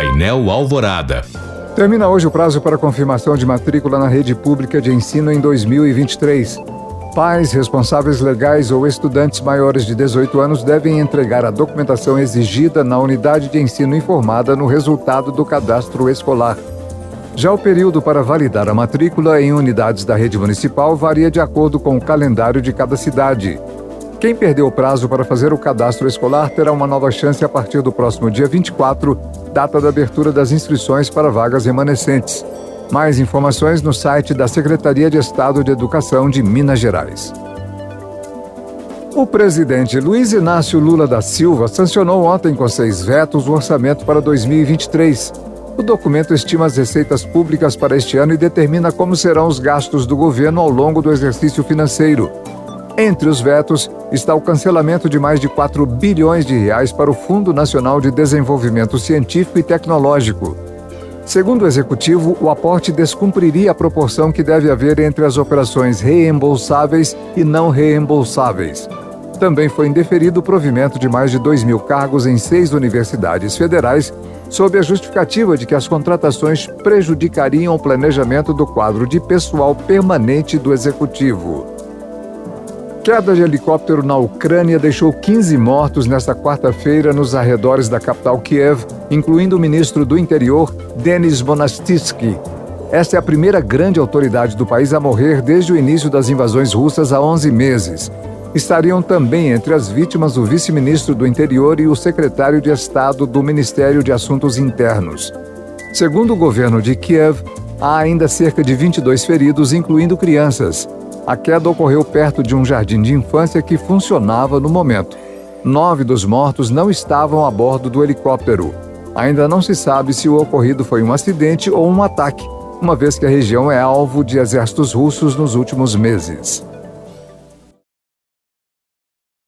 Painel Alvorada. Termina hoje o prazo para confirmação de matrícula na rede pública de ensino em 2023. Pais, responsáveis legais ou estudantes maiores de 18 anos devem entregar a documentação exigida na unidade de ensino informada no resultado do cadastro escolar. Já o período para validar a matrícula em unidades da rede municipal varia de acordo com o calendário de cada cidade. Quem perdeu o prazo para fazer o cadastro escolar terá uma nova chance a partir do próximo dia 24, data da abertura das inscrições para vagas remanescentes. Mais informações no site da Secretaria de Estado de Educação de Minas Gerais. O presidente Luiz Inácio Lula da Silva sancionou ontem com 6 vetos o orçamento para 2023. O documento estima as receitas públicas para este ano e determina como serão os gastos do governo ao longo do exercício financeiro. Entre os vetos está o cancelamento de mais de R$ 4 bilhões para o Fundo Nacional de Desenvolvimento Científico e Tecnológico. Segundo o executivo, o aporte descumpriria a proporção que deve haver entre as operações reembolsáveis e não reembolsáveis. Também foi indeferido o provimento de mais de 2.000 cargos em 6 universidades federais, sob a justificativa de que as contratações prejudicariam o planejamento do quadro de pessoal permanente do executivo. Queda de helicóptero na Ucrânia deixou 15 mortos nesta quarta-feira nos arredores da capital Kiev, incluindo o ministro do Interior, Denis Monastysky. Esta é a primeira grande autoridade do país a morrer desde o início das invasões russas há 11 meses. Estariam também entre as vítimas o vice-ministro do Interior e o secretário de Estado do Ministério de Assuntos Internos. Segundo o governo de Kiev, há ainda cerca de 22 feridos, incluindo crianças. A queda ocorreu perto de um jardim de infância que funcionava no momento. 9 dos mortos não estavam a bordo do helicóptero. Ainda não se sabe se o ocorrido foi um acidente ou um ataque, uma vez que a região é alvo de exércitos russos nos últimos meses.